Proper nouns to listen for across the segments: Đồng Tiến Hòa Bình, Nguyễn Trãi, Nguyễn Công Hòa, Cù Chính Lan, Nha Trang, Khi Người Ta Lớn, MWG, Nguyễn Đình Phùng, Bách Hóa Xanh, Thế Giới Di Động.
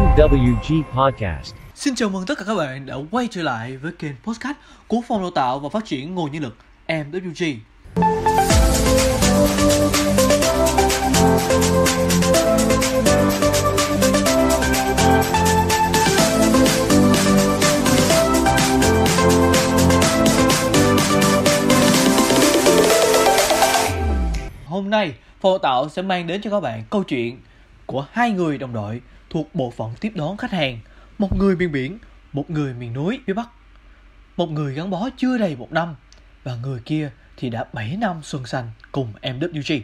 MWG Podcast. Xin chào mừng tất cả các bạn đã quay trở lại với kênh podcast của phòng đào tạo và phát triển nguồn nhân lực MWG. Hôm nay, phòng đào tạo sẽ mang đến cho các bạn câu chuyện của hai người đồng đội thuộc bộ phận tiếp đón khách hàng, một người miền biển, một người miền núi phía Bắc. Một người gắn bó chưa đầy một năm và người kia thì đã 7 năm xuân xanh cùng MWG.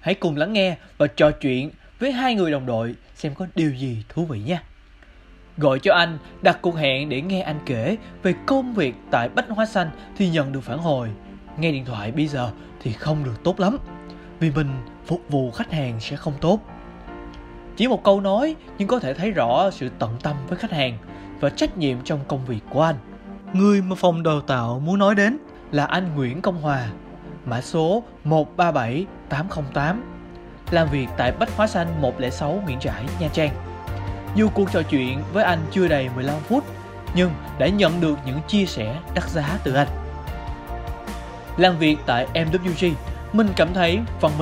Hãy cùng lắng nghe và trò chuyện với hai người đồng đội xem có điều gì thú vị nha. Gọi cho anh, đặt cuộc hẹn để nghe anh kể về công việc tại Bách Hóa Xanh thì nhận được phản hồi. Nghe điện thoại bây giờ thì không được tốt lắm, vì mình phục vụ khách hàng sẽ không tốt. Chỉ một câu nói nhưng có thể thấy rõ sự tận tâm với khách hàng và trách nhiệm trong công việc của anh. Người mà phòng đào tạo muốn nói đến là anh Nguyễn Công Hòa, mã số 137808, làm việc tại Bách Hóa Xanh 106 Nguyễn Trãi, Nha Trang. Dù cuộc trò chuyện với anh chưa đầy 15 phút, nhưng đã nhận được những chia sẻ đắt giá từ anh. Làm việc tại MWG, mình cảm thấy phần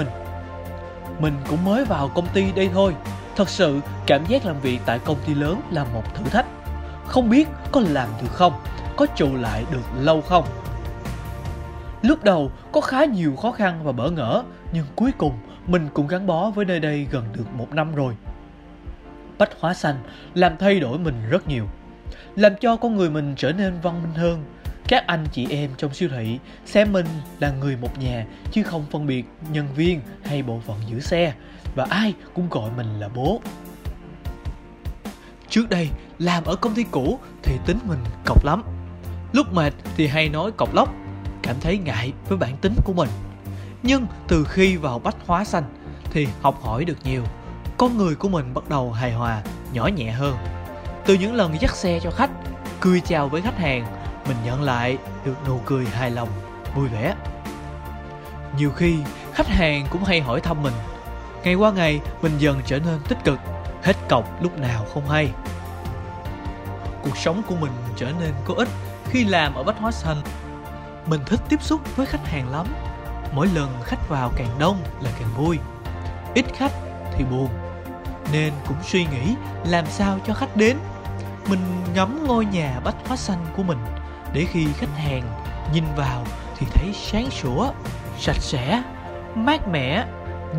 mình cũng mới vào công ty đây thôi. Thật sự cảm giác làm việc tại công ty lớn là một thử thách. Không biết có làm được không, có trụ lại được lâu không. Lúc đầu có khá nhiều khó khăn và bỡ ngỡ, nhưng cuối cùng mình cũng gắn bó với nơi đây gần được một năm rồi. Bách Hóa Xanh làm thay đổi mình rất nhiều, làm cho con người mình trở nên văn minh hơn. Các anh chị em trong siêu thị xem mình là người một nhà chứ không phân biệt nhân viên hay bộ phận giữ xe, và ai cũng gọi mình là bố. Trước đây làm ở công ty cũ thì tính mình cọc lắm, lúc mệt thì hay nói cọc lóc, cảm thấy ngại với bản tính của mình. Nhưng từ khi vào Bách Hóa Xanh thì học hỏi được nhiều, con người của mình bắt đầu hài hòa, nhỏ nhẹ hơn. Từ những lần dắt xe cho khách, cười chào với khách hàng, mình nhận lại được nụ cười hài lòng, vui vẻ. Nhiều khi khách hàng cũng hay hỏi thăm mình. Ngày qua ngày mình dần trở nên tích cực, hết cọc lúc nào không hay. Cuộc sống của mình trở nên có ích khi làm ở Bách Hóa Xanh. Mình thích tiếp xúc với khách hàng lắm. Mỗi lần khách vào càng đông là càng vui, ít khách thì buồn. Nên cũng suy nghĩ làm sao cho khách đến. Mình ngắm ngôi nhà Bách Hóa Xanh của mình, để khi khách hàng nhìn vào thì thấy sáng sủa, sạch sẽ, mát mẻ,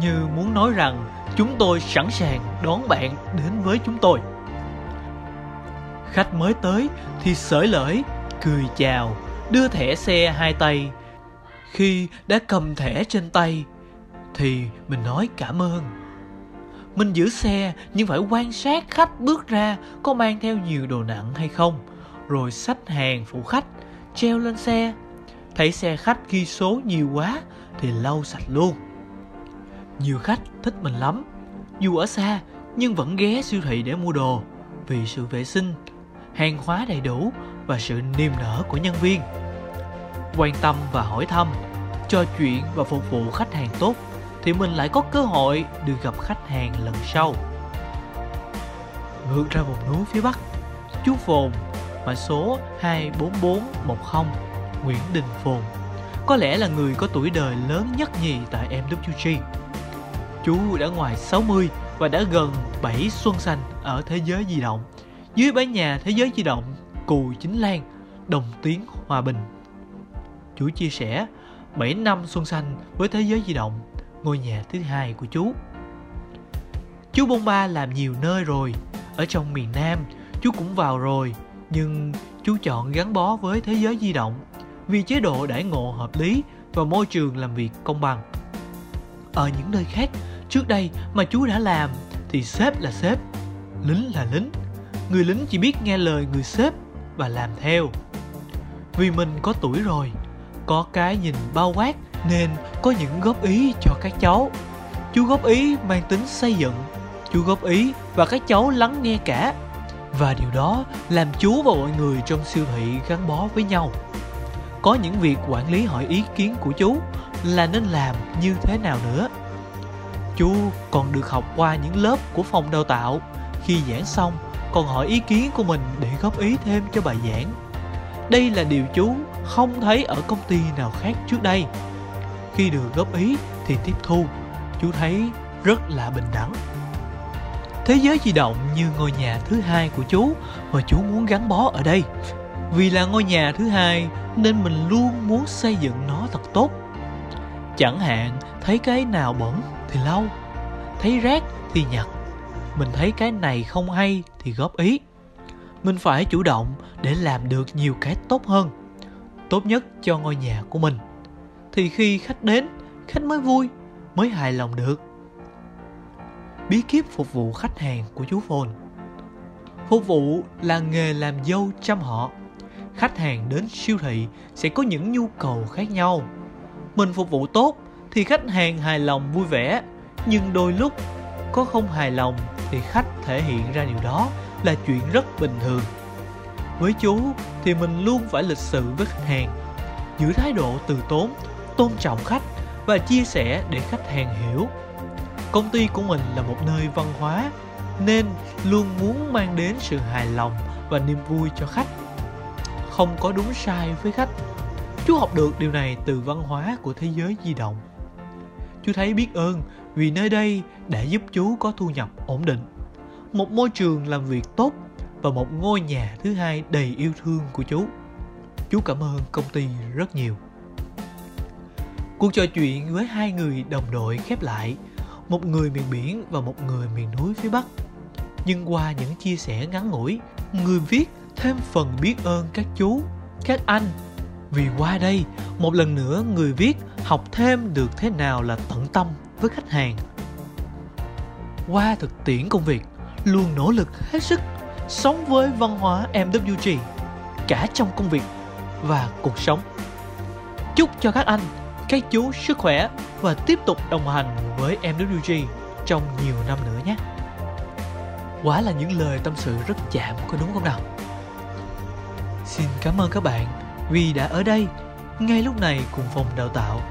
như muốn nói rằng chúng tôi sẵn sàng đón bạn đến với chúng tôi. Khách mới tới thì xởi lởi, cười chào, đưa thẻ xe hai tay. Khi đã cầm thẻ trên tay thì mình nói cảm ơn. Mình giữ xe nhưng phải quan sát khách bước ra có mang theo nhiều đồ nặng hay không, rồi xách hàng phụ khách, treo lên xe. Thấy xe khách ghi số nhiều quá thì lau sạch luôn. Nhiều khách thích mình lắm, dù ở xa nhưng vẫn ghé siêu thị để mua đồ, vì sự vệ sinh, hàng hóa đầy đủ và sự niềm nở của nhân viên. Quan tâm và hỏi thăm, trò chuyện và phục vụ khách hàng tốt thì mình lại có cơ hội được gặp khách hàng lần sau. Ngược ra vùng núi phía Bắc, chú Phùng, mã số 24410, Nguyễn Đình Phùng, có lẽ là người có tuổi đời lớn nhất nhì tại MWG. Chú đã ngoài 60 và đã gần 7 xuân xanh ở Thế Giới Di Động, dưới mái nhà Thế Giới Di Động, Cù Chính Lan, Đồng Tiến Hòa Bình. Chú chia sẻ 7 năm xuân xanh với Thế Giới Di Động, ngôi nhà thứ hai của chú. Chú bông ba làm nhiều nơi rồi, ở trong miền Nam chú cũng vào rồi, nhưng chú chọn gắn bó với Thế Giới Di Động vì chế độ đãi ngộ hợp lý và môi trường làm việc công bằng. Ở những nơi khác trước đây mà chú đã làm thì sếp là sếp, lính là lính, người lính chỉ biết nghe lời người sếp và làm theo. Vì mình có tuổi rồi, có cái nhìn bao quát nên có những góp ý cho các cháu. Chú góp ý mang tính xây dựng, chú góp ý và các cháu lắng nghe cả. Và điều đó làm chú và mọi người trong siêu thị gắn bó với nhau. Có những việc quản lý hỏi ý kiến của chú là nên làm như thế nào nữa. Chú còn được học qua những lớp của phòng đào tạo, Khi giảng xong, còn hỏi ý kiến của mình để góp ý thêm cho bài giảng. Đây là điều chú không thấy ở công ty nào khác trước đây. Khi được góp ý thì tiếp thu, chú thấy rất là bình đẳng. Thế giới di động như ngôi nhà thứ hai của chú và chú muốn gắn bó ở đây. Vì là ngôi nhà thứ hai nên mình luôn muốn xây dựng nó thật tốt. Chẳng hạn thấy cái nào bẩn thì lau, thấy rác thì nhặt, mình thấy cái này không hay thì góp ý. Mình phải chủ động để làm được nhiều cái tốt hơn, tốt nhất cho ngôi nhà của mình. Thì khi khách đến, khách mới vui, mới hài lòng được. Bí kíp phục vụ khách hàng của chú Phồn. Phục vụ là nghề làm dâu trăm họ. Khách hàng đến siêu thị sẽ có những nhu cầu khác nhau. Mình phục vụ tốt thì khách hàng hài lòng vui vẻ, nhưng đôi lúc có không hài lòng thì khách thể hiện ra điều đó là chuyện rất bình thường. Với chú thì mình luôn phải lịch sự với khách hàng, giữ thái độ từ tốn, tôn trọng khách và chia sẻ để khách hàng hiểu. Công ty của mình là một nơi văn hóa nên luôn muốn mang đến sự hài lòng và niềm vui cho khách. Không có đúng sai với khách. Chú học được điều này từ văn hóa của Thế Giới Di Động. Chú thấy biết ơn vì nơi đây đã giúp chú có thu nhập ổn định, một môi trường làm việc tốt và một ngôi nhà thứ hai đầy yêu thương của chú. Chú cảm ơn công ty rất nhiều. Cuộc trò chuyện với hai người đồng đội khép lại, một người miền biển và một người miền núi phía Bắc. Nhưng qua những chia sẻ ngắn ngủi, người viết thêm phần biết ơn các chú, các anh. Vì qua đây, một lần nữa người viết học thêm được thế nào là tận tâm với khách hàng. Qua thực tiễn công việc, luôn nỗ lực hết sức, sống với văn hóa MWG, cả trong công việc và cuộc sống. Chúc cho các anh, các chú sức khỏe và tiếp tục đồng hành với MWG trong nhiều năm nữa nhé. Quả là những lời tâm sự rất chạm, có đúng không nào? Xin cảm ơn các bạn vì đã ở đây ngay lúc này cùng phòng đào tạo.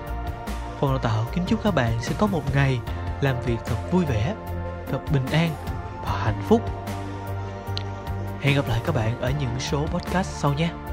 Phòng đào tạo kính chúc các bạn sẽ có một ngày làm việc thật vui vẻ, thật bình an và hạnh phúc. Hẹn gặp lại các bạn ở những số podcast sau nhé.